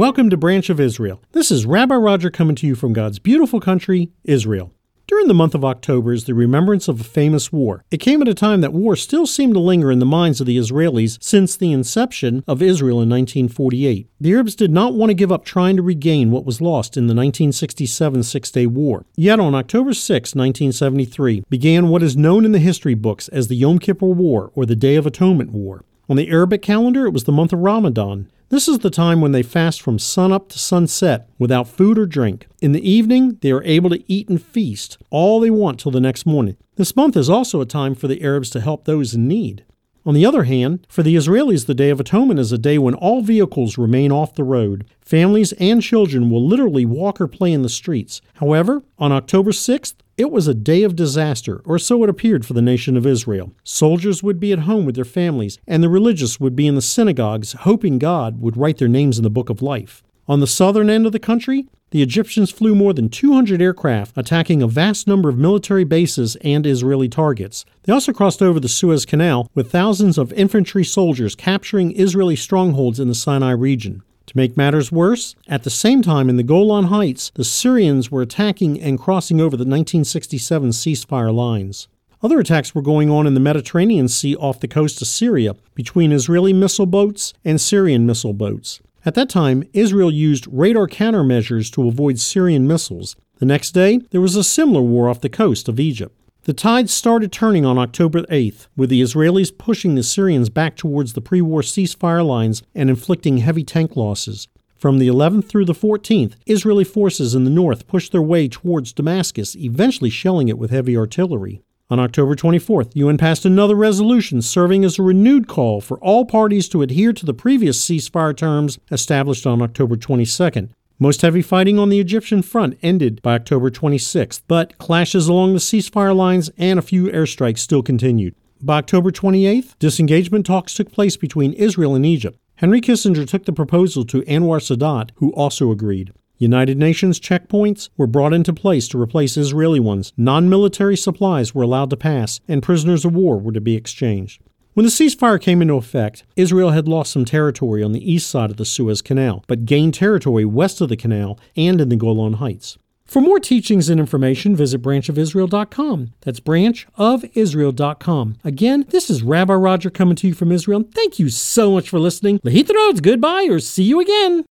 welcome to Branch of Israel. This is Rabbi Roger coming to you from God's beautiful country, Israel. During the month of October is the remembrance of a famous war. It came at a time that war still seemed to linger in the minds of the Israelis since the inception of Israel in 1948. The Arabs did not want to give up trying to regain what was lost in the 1967 Six-Day War. Yet on October 6, 1973, began what is known in the history books as the Yom Kippur War, or the Day of Atonement War. On the Arabic calendar, it was the month of Ramadan. This is the time when they fast from sunup to sunset without food or drink. In the evening, they are able to eat and feast all they want till the next morning. This month is also a time for the Arabs to help those in need. On the other hand, for the Israelis, the Day of Atonement is a day when all vehicles remain off the road. Families and children will literally walk or play in the streets. However, on October 6th, it was a day of disaster, or so it appeared for the nation of Israel. Soldiers would be at home with their families, and the religious would be in the synagogues, hoping God would write their names in the book of life. On the southern end of the country, the Egyptians flew more than 200 aircraft, attacking a vast number of military bases and Israeli targets. They also crossed over the Suez Canal with thousands of infantry soldiers capturing Israeli strongholds in the Sinai region. To make matters worse, at the same time in the Golan Heights, the Syrians were attacking and crossing over the 1967 ceasefire lines. Other attacks were going on in the Mediterranean Sea off the coast of Syria between Israeli missile boats and Syrian missile boats. At that time, Israel used radar countermeasures to avoid Syrian missiles. The next day, there was a similar war off the coast of Egypt. The tides started turning on October 8th, with the Israelis pushing the Syrians back towards the pre-war ceasefire lines and inflicting heavy tank losses. From the 11th through the 14th, Israeli forces in the north pushed their way towards Damascus, eventually shelling it with heavy artillery. On October 24th, the UN passed another resolution serving as a renewed call for all parties to adhere to the previous ceasefire terms established on October 22nd. Most heavy fighting on the Egyptian front ended by October 26th, but clashes along the ceasefire lines and a few airstrikes still continued. By October 28th, disengagement talks took place between Israel and Egypt. Henry Kissinger took the proposal to Anwar Sadat, who also agreed. United Nations checkpoints were brought into place to replace Israeli ones, non-military supplies were allowed to pass, and prisoners of war were to be exchanged. When the ceasefire came into effect, Israel had lost some territory on the east side of the Suez Canal, but gained territory west of the canal and in the Golan Heights. For more teachings and information, visit branchofisrael.com. That's branchofisrael.com. Again, this is Rabbi Roger coming to you from Israel. Thank you so much for listening. Lehitraot, goodbye, or see you again.